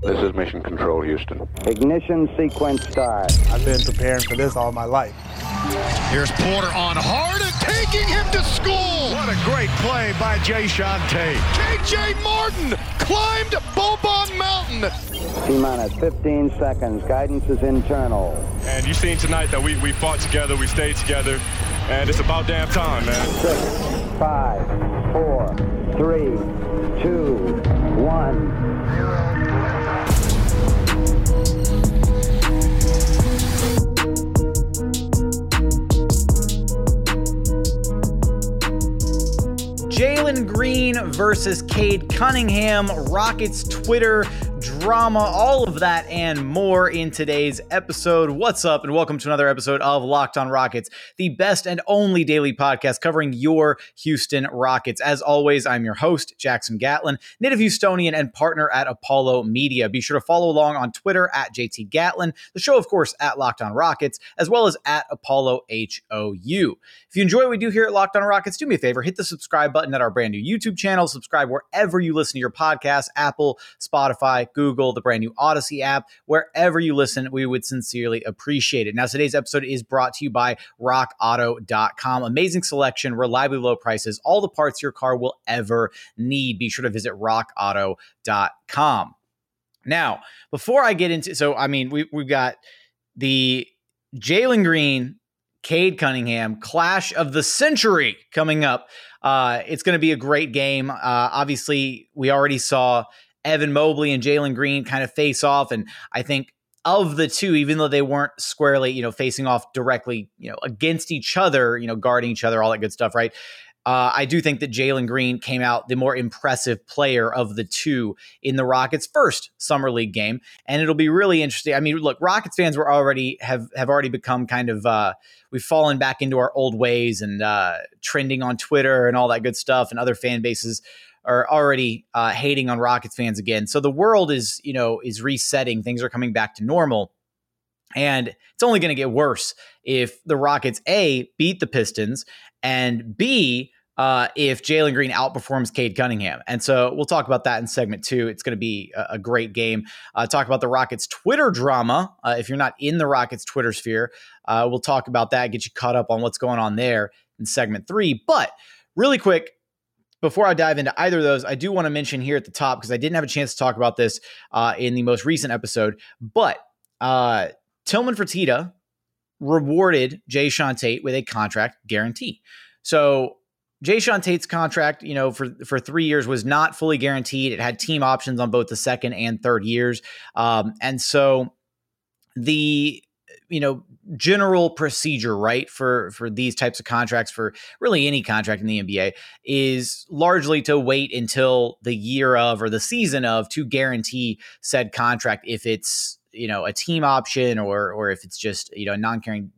This is Mission Control, Houston. Ignition sequence start. I've been preparing for this all my life. Here's Porter on Harden, taking him to school. What a great play by Jae'Sean Tate. K.J. Martin climbed Boban Mountain. T-minus 15 seconds. Guidance is internal. And you've seen tonight that we fought together, we stayed together, and it's about damn time, man. 6, 5, 4, 3, 2, 1. Jalen Green versus Cade Cunningham, Rockets Twitter drama, all of that and more in today's episode. What's up, and welcome to another episode of Locked on Rockets, the best and only daily podcast covering your Houston Rockets. As always, I'm your host, Jackson Gatlin, native Houstonian and partner at Apollo Media. Be sure to follow along on Twitter at JT Gatlin, the show, of course, at Locked on Rockets, as well as at Apollo HOU. If you enjoy what we do here at Locked on Rockets, do me a favor, hit the subscribe button at our brand new YouTube channel. Subscribe wherever you listen to your podcast, Apple, Spotify, Google, the brand new Odyssey app, wherever you listen, we would sincerely appreciate it. Now, today's episode is brought to you by rockauto.com. Amazing selection, reliably low prices, all the parts your car will ever need. Be sure to visit rockauto.com. Now, before I get into, we've got the Jalen Green, Cade Cunningham clash of the century coming up. It's going to be a great game. Obviously, we already saw Evan Mobley and Jalen Green kind of face off. And I think of the two, even though they weren't squarely, facing off directly, against each other, guarding each other, all that good stuff, right? I do think that Jalen Green came out the more impressive player of the two in the Rockets' first summer league game. And it'll be really interesting. I mean, look, Rockets fans were already have already become kind of we've fallen back into our old ways and trending on Twitter and all that good stuff, and other fan bases are already hating on Rockets fans again. So the world is, is resetting. Things are coming back to normal. And it's only going to get worse if the Rockets, A, beat the Pistons, and B, if Jalen Green outperforms Cade Cunningham. And so we'll talk about that in segment two. It's going to be a great game. Talk about the Rockets Twitter drama. If you're not in the Rockets Twitter sphere, we'll talk about that, get you caught up on what's going on there in segment three. But really quick, before I dive into either of those, I do want to mention here at the top, because I didn't have a chance to talk about this in the most recent episode, but Tillman Fertitta rewarded Jae'Sean Tate with a contract guarantee. So Jae'Sean Tate's contract, for 3 years was not fully guaranteed. It had team options on both the second and third years. And so the general procedure, right, for these types of contracts, for really any contract in the NBA, is largely to wait until the year of or the season of to guarantee said contract if it's, a team option or if it's just, a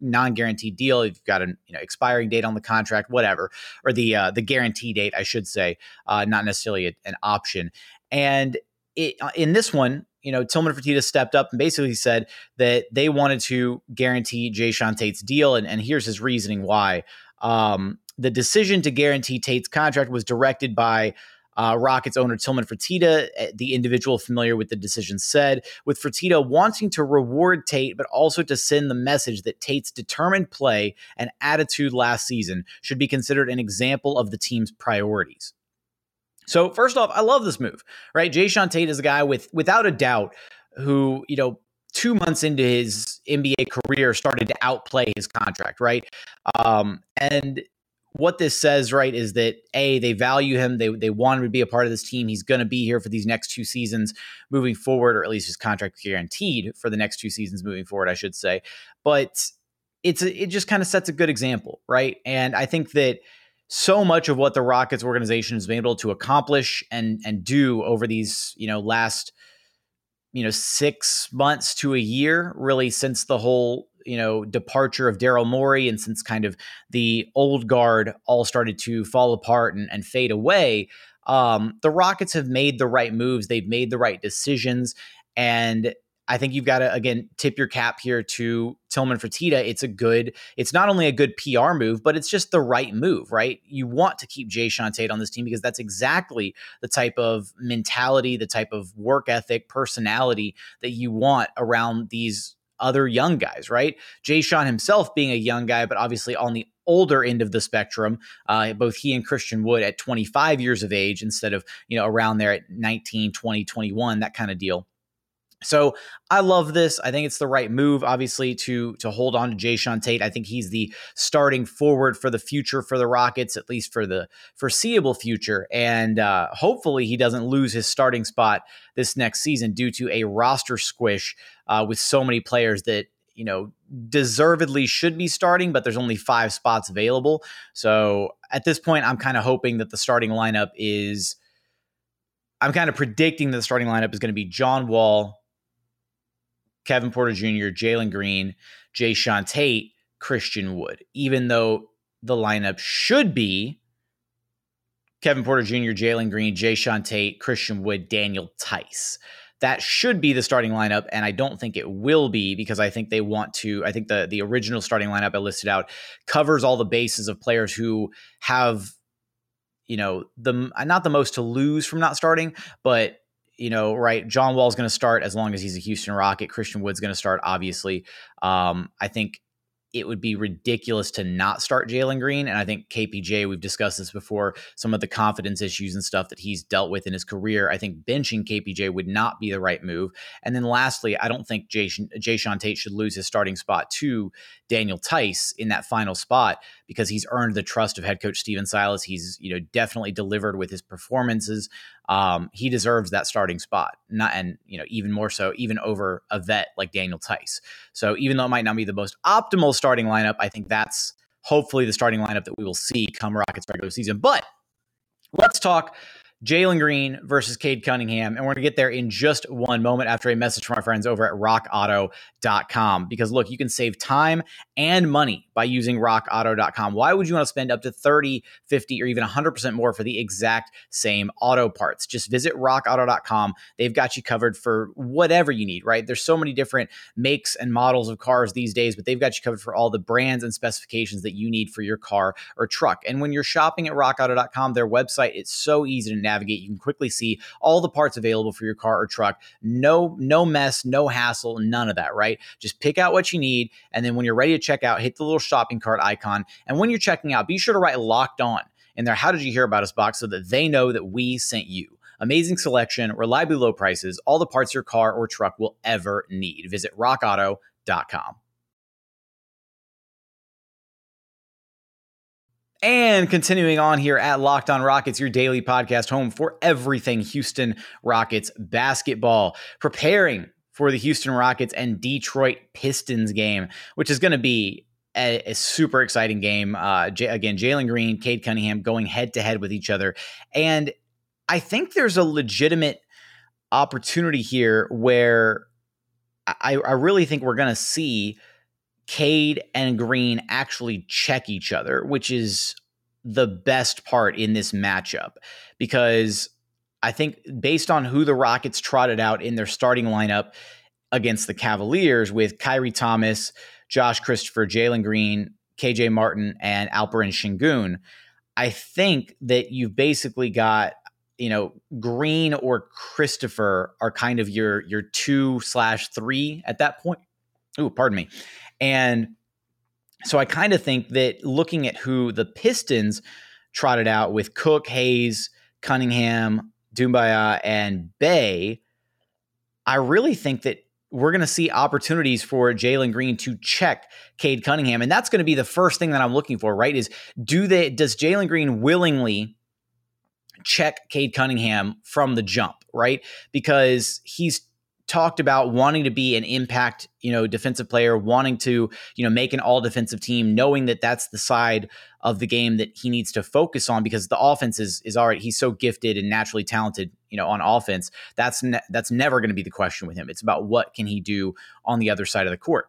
non-guaranteed deal. If you've got an expiring date on the contract, whatever, or the guarantee date, I should say, not necessarily an option. And in this one, Tillman Fertitta stepped up and basically said that they wanted to guarantee Jae'Sean Tate's deal. And here's his reasoning why. The decision to guarantee Tate's contract was directed by Rockets owner Tillman Fertitta, the individual familiar with the decision said, with Fertitta wanting to reward Tate, but also to send the message that Tate's determined play and attitude last season should be considered an example of the team's priorities. So first off, I love this move, right? Jae'Sean Tate is a guy without a doubt who, 2 months into his NBA career started to outplay his contract, right? And what this says, right, is that A, they value him. They want him to be a part of this team. He's going to be here for these next two seasons moving forward, or at least his contract guaranteed for the next two seasons moving forward, I should say. But it just kind of sets a good example, right? And I think that so much of what the Rockets organization has been able to accomplish and do over these, last, 6 months to a year, really since the whole, departure of Daryl Morey and since kind of the old guard all started to fall apart and fade away, the Rockets have made the right moves. They've made the right decisions. And I think you've got to, again, tip your cap here to Tillman Fertitta. It's not only a good PR move, but it's just the right move, right? You want to keep Jae'Sean Tate on this team because that's exactly the type of mentality, the type of work ethic, personality that you want around these other young guys, right? Jae'Sean himself being a young guy, but obviously on the older end of the spectrum, both he and Christian Wood at 25 years of age instead of, around there at 19, 20, 21, that kind of deal. So I love this. I think it's the right move, obviously, to hold on to Jae'Sean Tate. I think he's the starting forward for the future for the Rockets, at least for the foreseeable future. And hopefully he doesn't lose his starting spot this next season due to a roster squish with so many players that, deservedly should be starting, but there's only 5 spots available. So at this point, I'm kind of hoping that the starting lineup is... I'm kind of predicting that the starting lineup is going to be John Wall, Kevin Porter Jr., Jalen Green, Jae'Sean Tate, Christian Wood, even though the lineup should be Kevin Porter Jr., Jalen Green, Jae'Sean Tate, Christian Wood, Daniel Tice. That should be the starting lineup, and I don't think it will be because I think they want to. I think the original starting lineup I listed out covers all the bases of players who have, not the most to lose from not starting, but right. John Wall's going to start as long as he's a Houston Rocket. Christian Wood's going to start, obviously. I think it would be ridiculous to not start Jalen Green. And I think KPJ, we've discussed this before, some of the confidence issues and stuff that he's dealt with in his career. I think benching KPJ would not be the right move. And then lastly, I don't think Jae'Sean Tate should lose his starting spot to Daniel Tice in that final spot because he's earned the trust of head coach Steven Silas. He's, definitely delivered with his performances. He deserves that starting spot, even more so, even over a vet like Daniel Tice. So even though it might not be the most optimal starting lineup, I think that's hopefully the starting lineup that we will see come Rockets regular season. But let's talk Jalen Green versus Cade Cunningham, and we're going to get there in just one moment after a message from our friends over at rockauto.com. Because, look, you can save time and money by using rockauto.com. Why would you want to spend up to 30, 50, or even 100% more for the exact same auto parts? Just visit rockauto.com. They've got you covered for whatever you need, right? There's so many different makes and models of cars these days, but they've got you covered for all the brands and specifications that you need for your car or truck. And when you're shopping at rockauto.com, their website, it's so easy to navigate. You can quickly see all the parts available for your car or truck. No mess, no hassle, none of that, right? Just pick out what you need. And then when you're ready to check out, hit the little shopping cart icon. And when you're checking out, be sure to write Locked On in their How Did You Hear About Us box so that they know that we sent you. Amazing selection, reliably low prices, all the parts your car or truck will ever need. Visit rockauto.com. And continuing on here at Locked on Rockets, your daily podcast home for everything Houston Rockets basketball. Preparing for the Houston Rockets and Detroit Pistons game, which is going to be a super exciting game. Again, Jalen Green, Cade Cunningham going head-to-head with each other. And I think there's a legitimate opportunity here where I really think we're going to see Cade and Green actually check each other, which is the best part in this matchup, because I think based on who the Rockets trotted out in their starting lineup against the Cavaliers with Khyri Thomas, Josh Christopher, Jalen Green, K.J. Martin, and Alperen Sengun, I think that you've basically got, Green or Christopher are kind of your 2/3 at that point. Ooh, pardon me. And so I kind of think that looking at who the Pistons trotted out with Cook, Hayes, Cunningham, Doumbia, and Bey, I really think that we're going to see opportunities for Jalen Green to check Cade Cunningham. And that's going to be the first thing that I'm looking for, right? Is does Jalen Green willingly check Cade Cunningham from the jump, right? Because he's talked about wanting to be an impact, defensive player, wanting to, make an all defensive team, knowing that that's the side of the game that he needs to focus on because the offense is already, he's so gifted and naturally talented, on offense. That's never going to be the question with him. It's about what can he do on the other side of the court.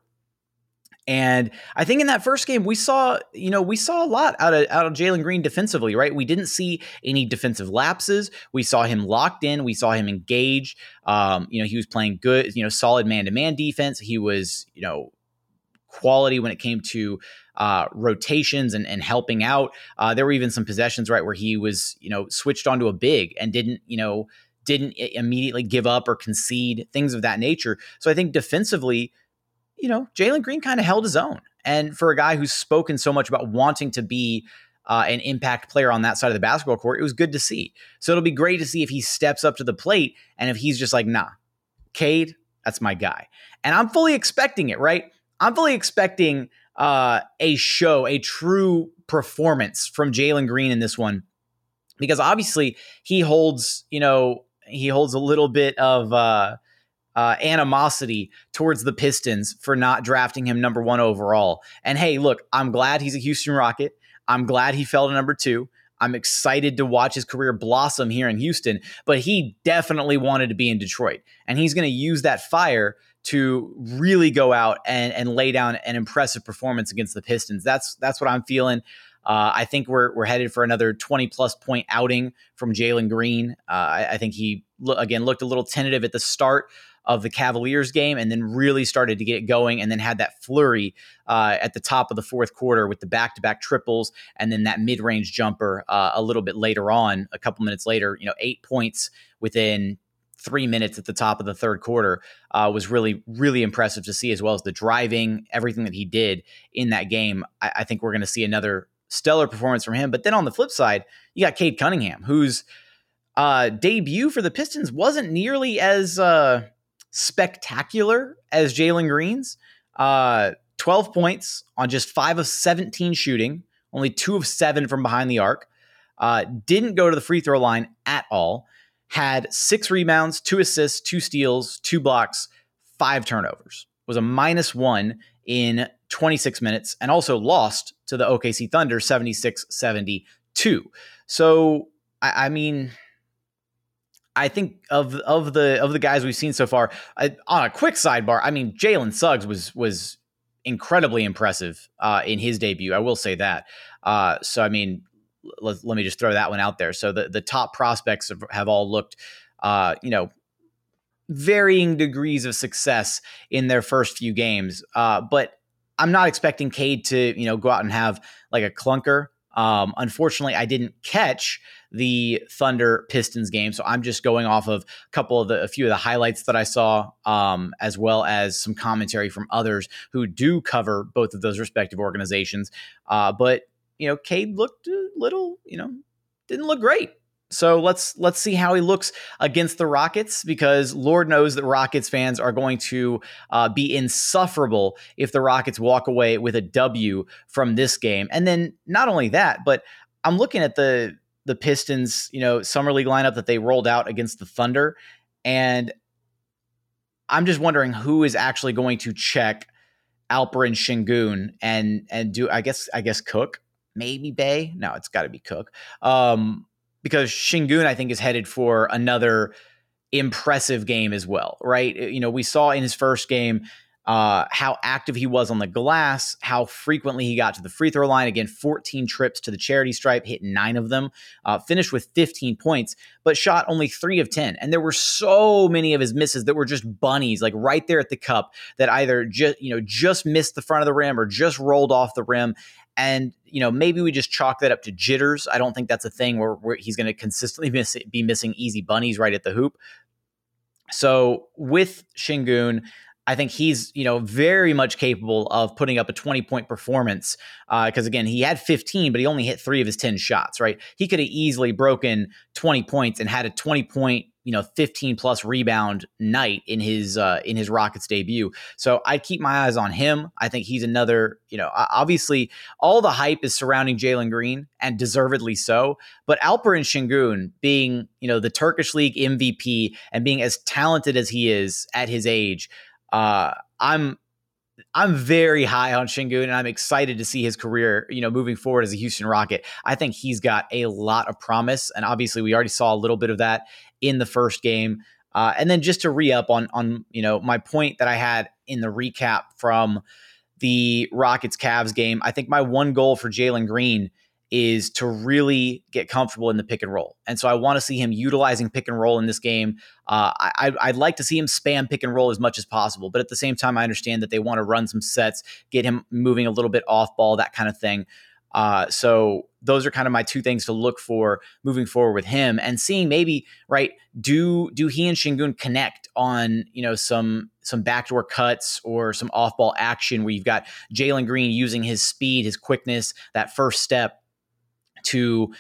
And I think in that first game, we saw a lot out of Jalen Green defensively, right? We didn't see any defensive lapses. We saw him locked in. We saw him engaged. He was playing good, solid man-to-man defense. He was, quality when it came to rotations and helping out. There were even some possessions, right, where he was, switched onto a big and didn't immediately give up or concede, things of that nature. So I think defensively, Jalen Green kind of held his own. And for a guy who's spoken so much about wanting to be an impact player on that side of the basketball court, it was good to see. So it'll be great to see if he steps up to the plate and if he's just like, nah, Cade, that's my guy. And I'm fully expecting it, right? I'm fully expecting a true performance from Jalen Green in this one, because obviously he holds a little bit of animosity towards the Pistons for not drafting him number 1 overall. And hey, look, I'm glad he's a Houston Rocket. I'm glad he fell to number 2. I'm excited to watch his career blossom here in Houston, but he definitely wanted to be in Detroit, and he's going to use that fire to really go out and lay down an impressive performance against the Pistons. That's what I'm feeling. I think we're headed for another 20-plus point outing from Jalen Green. I think he, again, looked a little tentative at the start of the Cavaliers game and then really started to get going, and then had that flurry at the top of the fourth quarter with the back-to-back triples and then that mid-range jumper a little bit later on, a couple minutes later, 8 points within 3 minutes at the top of the third quarter was really, really impressive to see, as well as the driving, everything that he did in that game. I think we're going to see another stellar performance from him. But then on the flip side, you got Cade Cunningham, whose debut for the Pistons wasn't nearly as spectacular as Jalen Green's. 12 points on just 5 of 17 shooting, only 2 of 7 from behind the arc. Didn't go to the free throw line at all. Had 6 rebounds, 2 assists, 2 steals, 2 blocks, 5 turnovers. Was a -1 in 26 minutes, and also lost to the OKC Thunder 76-72. So, I mean, I think of the guys we've seen so far, on a quick sidebar, I mean, Jalen Suggs was incredibly impressive in his debut. I will say that. So, I mean, let me just throw that one out there. So the top prospects have all looked, varying degrees of success in their first few games. But I'm not expecting Cade to, go out and have like a clunker. Unfortunately, I didn't catch the Thunder Pistons game, so I'm just going off of a few of the highlights that I saw, as well as some commentary from others who do cover both of those respective organizations. But Cade looked a little, didn't look great. So let's see how he looks against the Rockets, because Lord knows that Rockets fans are going to be insufferable if the Rockets walk away with a W from this game. And then not only that, but I'm looking at the Pistons, summer league lineup that they rolled out against the Thunder, and I'm just wondering who is actually going to check Alperen Sengun and do I guess Cook. Maybe Bay. No, it's got to be Cook. Because Sengun, I think, is headed for another impressive game as well, right? We saw in his first game how active he was on the glass, how frequently he got to the free throw line. Again, 14 trips to the charity stripe, hit 9 of them, finished with 15 points, but shot only 3 of 10. And there were so many of his misses that were just bunnies, like right there at the cup, that either just missed the front of the rim or just rolled off the rim. And, maybe we just chalk that up to jitters. I don't think that's a thing where he's going to consistently be missing easy bunnies right at the hoop. So with Sengun, I think he's, very much capable of putting up a 20-point performance because, again, he had 15, but he only hit 3 of his 10 shots, right? He could have easily broken 20 points and had a 20-point, 15-plus rebound night in his Rockets debut. So I keep my eyes on him. I think he's another, obviously all the hype is surrounding Jalen Green, and deservedly so. But Alperen Sengun being, the Turkish League MVP and being as talented as he is at his age, I'm very high on Sengun, and I'm excited to see his career, moving forward as a Houston Rocket. I think he's got a lot of promise, and obviously we already saw a little bit of that in the first game. And then just to re-up on my point that I had in the recap from the Rockets-Cavs game, I think my one goal for Jalen Green is to really get comfortable in the pick and roll. And so I want to see him utilizing pick and roll in this game. I'd like to see him spam pick and roll as much as possible, but at the same time, I understand that they want to run some sets, get him moving a little bit off ball, that kind of thing. So those are kind of my two things to look for moving forward with him and seeing maybe, right, do he and Sengun connect on, you know, some backdoor cuts or some off ball action where you've got Jalen Green using his speed, his quickness, that first step, to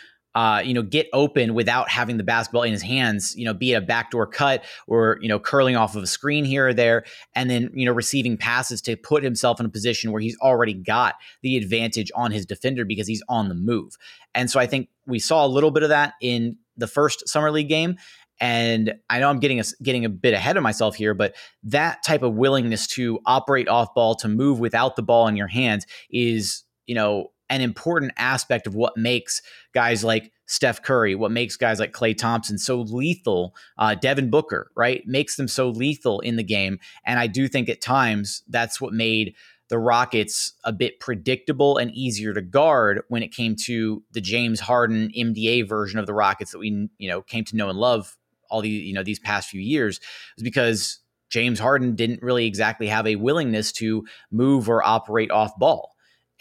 get open without having the basketball in his hands, you know, be it a backdoor cut or, you know, curling off of a screen here or there, and then, you know, receiving passes to put himself in a position where he's already got the advantage on his defender because he's on the move. And so I think we saw a little bit of that in the first Summer League game. And I know I'm getting a bit ahead of myself here, but that type of willingness to operate off ball, to move without the ball in your hands is, you know, an important aspect of what makes guys like Steph Curry, what makes guys like Klay Thompson so lethal, Devin Booker, right, makes them so lethal in the game. And I do think at times that's what made the Rockets a bit predictable and easier to guard when it came to the James Harden MDA version of the Rockets that we, you know, came to know and love all the, you know, these past few years, is because James Harden didn't really exactly have a willingness to move or operate off ball.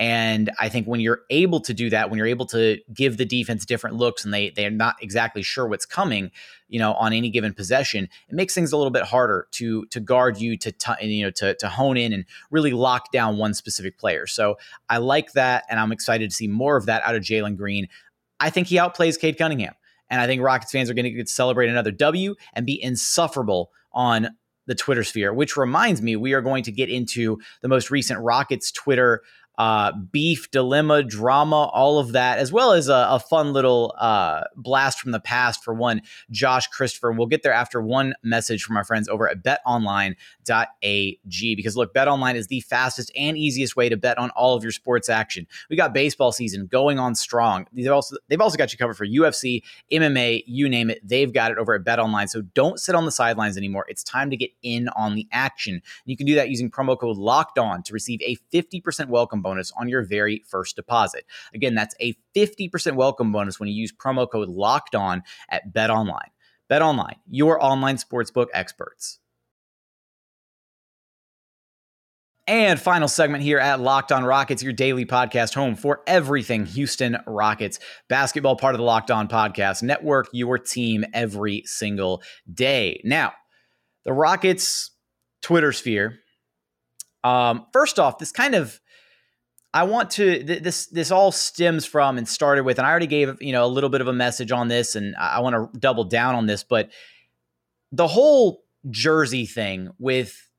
And I think when you're able to do that, when you're able to give the defense different looks and they're not exactly sure what's coming, you know, on any given possession, it makes things a little bit harder to guard you, to hone in and really lock down one specific player. So I like that, and I'm excited to see more of that out of Jalen Green. I think he outplays Cade Cunningham, and I think Rockets fans are going to celebrate another W and be insufferable on the Twitter sphere, which reminds me, we are going to get into the most recent Rockets Twitter beef, dilemma, drama, all of that, as well as a fun little blast from the past for one Josh Christopher. We'll get there after one message from our friends over at betonline.ag, because look, BetOnline is the fastest and easiest way to bet on all of your sports action. We got baseball season going on strong. They've also got you covered for UFC, MMA, you name it. They've got it over at BetOnline. So don't sit on the sidelines anymore. It's time to get in on the action. You can do that using promo code LOCKEDON to receive a 50% welcome bonus on your very first deposit. Again, that's a 50% welcome bonus when you use promo code Locked On at BetOnline. BetOnline, your online sportsbook experts. And final segment here at Locked On Rockets, your daily podcast home for everything Houston Rockets basketball, part of the Locked On Podcast Network, your team every single day. Now, the Rockets Twitter sphere. First off, this kind of this all stems from and started with, and I already gave, you know, a little bit of a message on this, and I want to double down on this, but the whole jersey thing with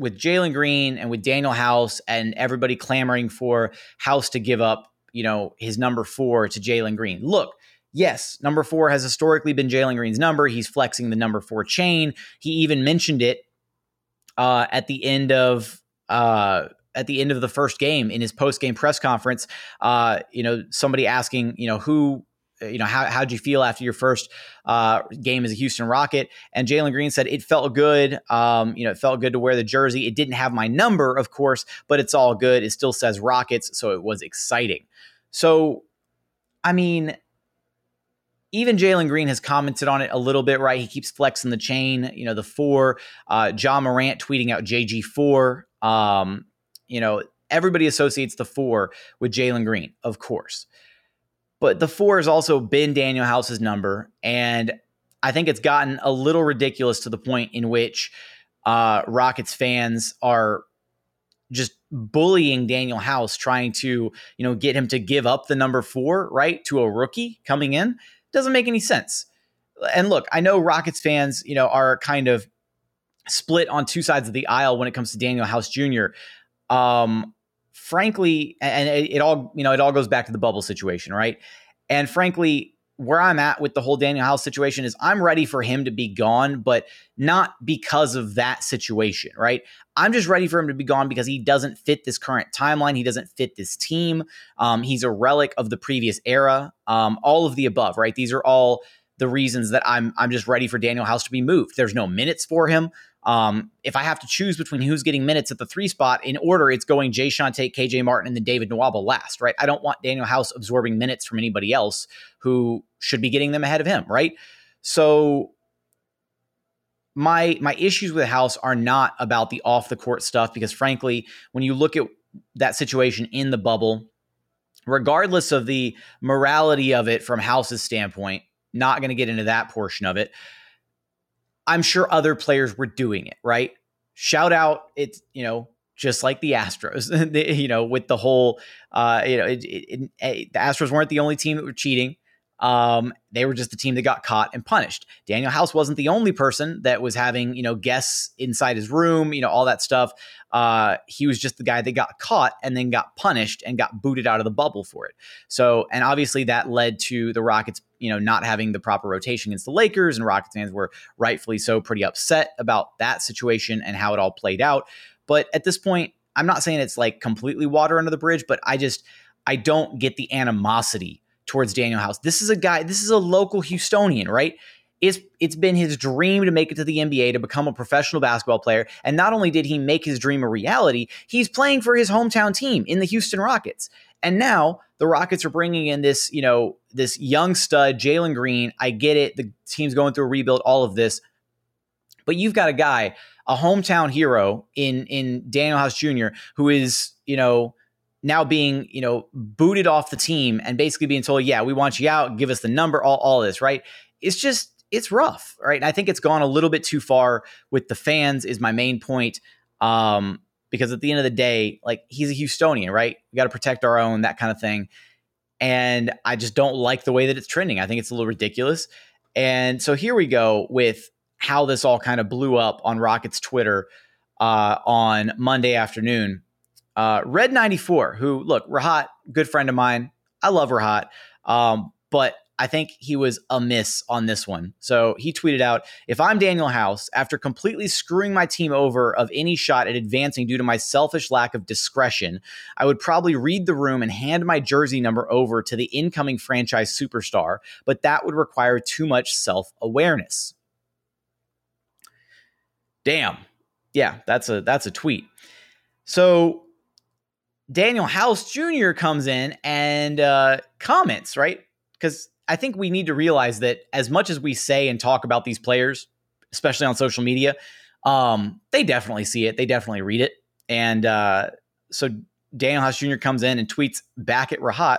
Jalen Green and with Danuel House and everybody clamoring for House to give up, you know, his number 4 to Jalen Green. Look, yes, number 4 has historically been Jalen Green's number. He's flexing the number 4 chain. He even mentioned it at the end of the first game in his post-game press conference, somebody asking, how'd you feel after your first game as a Houston Rocket? And Jalen Green said, it felt good. It felt good to wear the jersey. It didn't have my number, of course, but it's all good. It still says Rockets, so it was exciting. So, I mean, even Jalen Green has commented on it a little bit, right? He keeps flexing the chain, you know, the 4. John Morant tweeting out JG4. Everybody associates the 4 with Jalen Green, of course. But the 4 has also been Danuel House's number, and I think it's gotten a little ridiculous to the point in which Rockets fans are just bullying Danuel House, trying to, you know, get him to give up the number 4, right, to a rookie coming in. Doesn't make any sense. And look, I know Rockets fans, you know, are kind of split on two sides of the aisle when it comes to Danuel House Jr. Frankly, and it all goes back to the bubble situation, right? And frankly, where I'm at with the whole Danuel House situation is I'm ready for him to be gone, but not because of that situation, right? I'm just ready for him to be gone because he doesn't fit this current timeline. He doesn't fit this team. He's a relic of the previous era. All of the above, right? These are all the reasons that I'm just ready for Danuel House to be moved. There's no minutes for him. If I have to choose between who's getting minutes at the three spot in order, it's going Jae'Sean Tate, K.J. Martin, and then David Nwaba last, right? I don't want Danuel House absorbing minutes from anybody else who should be getting them ahead of him, right? So my issues with House are not about the off-the-court stuff, because frankly, when you look at that situation in the bubble, regardless of the morality of it from House's standpoint, not going to get into that portion of it, I'm sure other players were doing it, right? Shout out, it's, you know, just like the Astros, you know, with the whole, the Astros weren't the only team that were cheating. They were just the team that got caught and punished. Danuel House wasn't the only person that was having, you know, guests inside his room, you know, all that stuff. He was just the guy that got caught and then got punished and got booted out of the bubble for it. So, and obviously that led to the Rockets, you know, not having the proper rotation against the Lakers, and Rockets fans were rightfully so pretty upset about that situation and how it all played out. But at this point, I'm not saying it's like completely water under the bridge, but I don't get the animosity towards Danuel House. This is a guy, this is a local Houstonian, right? It's been his dream to make it to the NBA, to become a professional basketball player. And not only did he make his dream a reality, he's playing for his hometown team in the Houston Rockets. And now the Rockets are bringing in this, you know, this young stud, Jalen Green. I get it. The team's going through a rebuild, all of this. But you've got a guy, a hometown hero in Danuel House Jr., who is, you know, now being, you know, booted off the team and basically being told, yeah, we want you out, give us the number, all this, right? It's just, it's rough, right? And I think it's gone a little bit too far with the fans is my main point. Because at the end of the day, like, he's a Houstonian, right? We got to protect our own, that kind of thing. And I just don't like the way that it's trending. I think it's a little ridiculous. And so here we go with how this all kind of blew up on Rockets Twitter on Monday afternoon. Red 94, who, look, Rahat, good friend of mine. I love Rahat, but I think he was amiss on this one. So he tweeted out, if I'm Danuel House, after completely screwing my team over of any shot at advancing due to my selfish lack of discretion, I would probably read the room and hand my jersey number over to the incoming franchise superstar, but that would require too much self-awareness. Damn. Yeah, that's a tweet. So Danuel House Jr. comes in and comments, right? Because I think we need to realize that as much as we say and talk about these players, especially on social media, they definitely see it. They definitely read it. And so Danuel House Jr. comes in and tweets back at Rahat,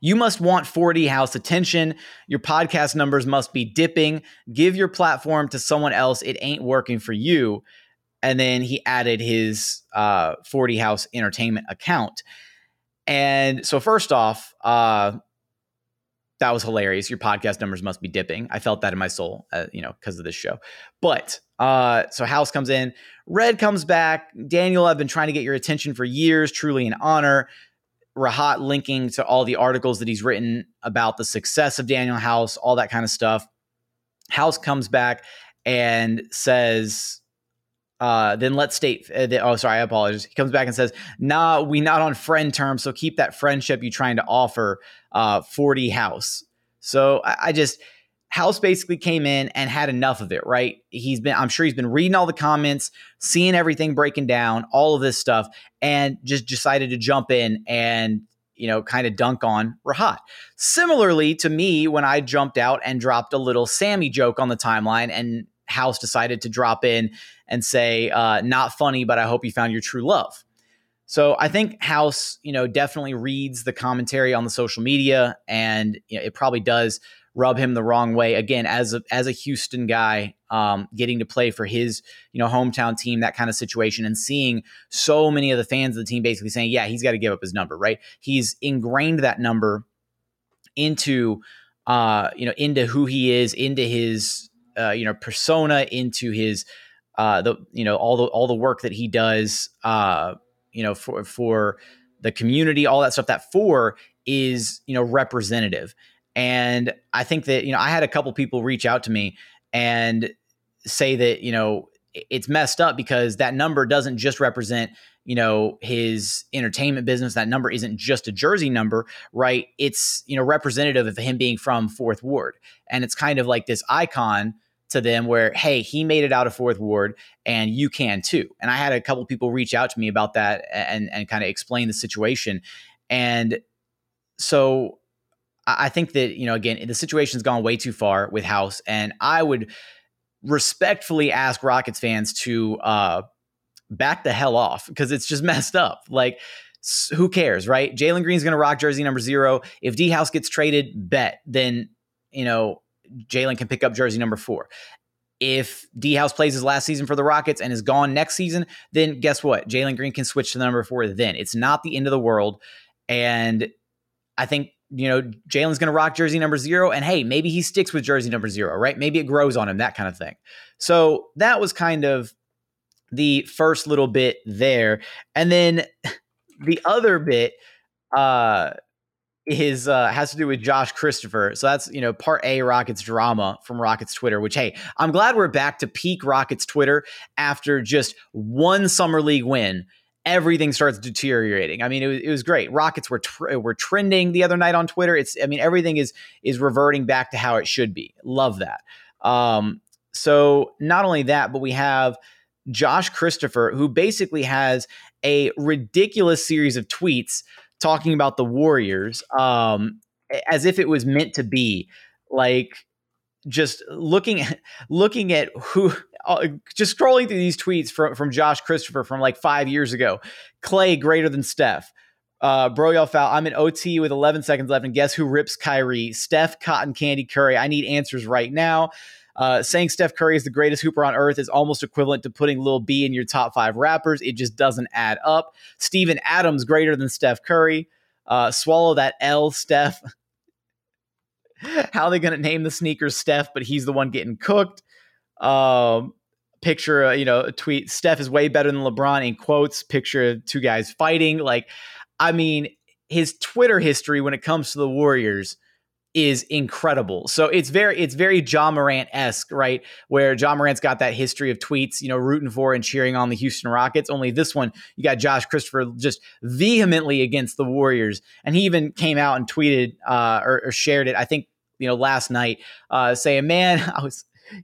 "You must want 4D House attention. Your podcast numbers must be dipping. Give your platform to someone else. It ain't working for you." And then he added his 4D House Entertainment account. And so first off, that was hilarious. Your podcast numbers must be dipping. I felt that in my soul, you know, because of this show. But so House comes in. Red comes back. Danuel, I've been trying to get your attention for years. Truly an honor. Rahat linking to all the articles that he's written about the success of Danuel House, all that kind of stuff. House comes back and says... then let's state I apologize. He comes back and says, "Nah, we not on friend terms, so keep that friendship you trying to offer, 4D House." So I just, House basically came in and had enough of it, right? I'm sure he's been reading all the comments, seeing everything breaking down, all of this stuff, and just decided to jump in and, you know, kind of dunk on Rahat. Similarly to me, when I jumped out and dropped a little Sammy joke on the timeline and House decided to drop in and say, "Not funny, but I hope you found your true love." So I think House, you know, definitely reads the commentary on the social media, and you know, it probably does rub him the wrong way. Again, as a Houston guy, getting to play for his, you know, hometown team, that kind of situation, and seeing so many of the fans of the team basically saying, "Yeah, he's got to give up his number," right? He's ingrained that number into who he is, into his persona, into his, all the work that he does, for the community, all that stuff. That four is, you know, representative. And I think that, you know, I had a couple people reach out to me and say that, you know, it's messed up because that number doesn't just represent you know, his entertainment business, that number isn't just a jersey number, right? It's, you know, representative of him being from Fourth Ward. And it's kind of like this icon to them where, hey, he made it out of Fourth Ward and you can too. And I had a couple of people reach out to me about that and kind of explain the situation. And so I think that, you know, again, the situation's gone way too far with House, and I would respectfully ask Rockets fans to back the hell off, because it's just messed up. Like, who cares, right? Jalen Green's going to rock jersey number 0. If D House gets traded, bet, then, you know, Jalen can pick up jersey number 4. If D House plays his last season for the Rockets and is gone next season, then guess what? Jalen Green can switch to the number 4 then. It's not the end of the world. And I think, you know, Jalen's going to rock jersey number 0, and hey, maybe he sticks with jersey number 0, right? Maybe it grows on him, that kind of thing. So that was kind of the first little bit there. And then the other bit has to do with Josh Christopher. So that's, you know, part A, Rockets drama from Rockets Twitter, which, hey, I'm glad we're back to peak Rockets Twitter after just one summer league win. Everything starts deteriorating. I mean, it was great. Rockets were trending the other night on Twitter. Everything is reverting back to how it should be. Love that. So not only that, but we have Josh Christopher, who basically has a ridiculous series of tweets talking about the Warriors, as if it was meant to be. Like, just looking at who. Just scrolling through these tweets from Josh Christopher from like 5 years ago. Clay greater than Steph. Bro, y'all foul. I'm in OT with 11 seconds left, and guess who rips Khyri? Steph Cotton Candy Curry. I need answers right now. Saying Steph Curry is the greatest hooper on earth is almost equivalent to putting Lil B in your top 5 rappers. It just doesn't add up. Steven Adams greater than Steph Curry. Swallow that L, Steph. How are they going to name the sneakers Steph, but he's the one getting cooked? Picture, you know, a tweet, Steph is way better than LeBron in quotes, picture of two guys fighting. Like, I mean, his Twitter history when it comes to the Warriors is incredible. So it's very John Morant-esque, right? Where John Morant's got that history of tweets, you know, rooting for and cheering on the Houston Rockets. Only this one, you got Josh Christopher just vehemently against the Warriors. And he even came out and tweeted, or shared it, I think, you know, last night, saying,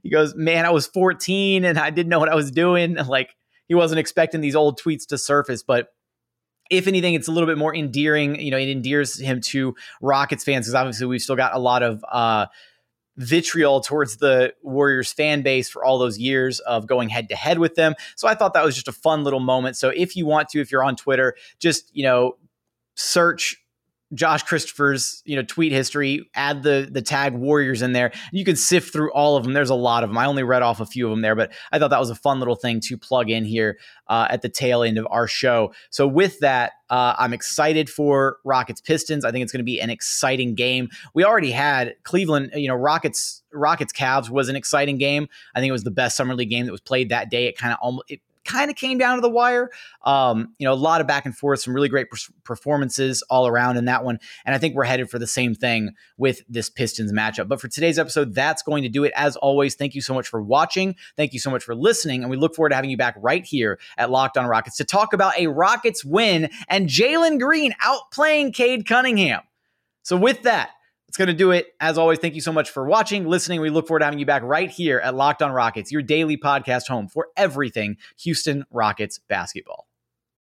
He goes, I was 14 and I didn't know what I was doing. Like, he wasn't expecting these old tweets to surface, but if anything, it's a little bit more endearing. You know, it endears him to Rockets fans, because obviously we've still got a lot of vitriol towards the Warriors fan base for all those years of going head to head with them. So I thought that was just a fun little moment. So if you want to, if you're on Twitter, just, you know, search Josh Christopher's, you know, tweet history, add the tag Warriors in there. You can sift through all of them. There's a lot of them. I only read off a few of them there, but I thought that was a fun little thing to plug in here at the tail end of our show. So with that, I'm excited for Rockets Pistons. I think it's going to be an exciting game. We already had Cleveland, you know, Rockets Cavs was an exciting game. I think it was the best summer league game that was played that day. It kind of came down to the wire. You know, a lot of back and forth, some really great performances all around in that one. And I think we're headed for the same thing with this Pistons matchup. But for today's episode, that's going to do it. As always, thank you so much for watching. Thank you so much for listening. And we look forward to having you back right here at Locked on Rockets to talk about a Rockets win and Jalen Green outplaying Cade Cunningham. So with that, it's going to do it. As always, thank you so much for watching, listening. We look forward to having you back right here at Locked on Rockets, your daily podcast home for everything Houston Rockets basketball.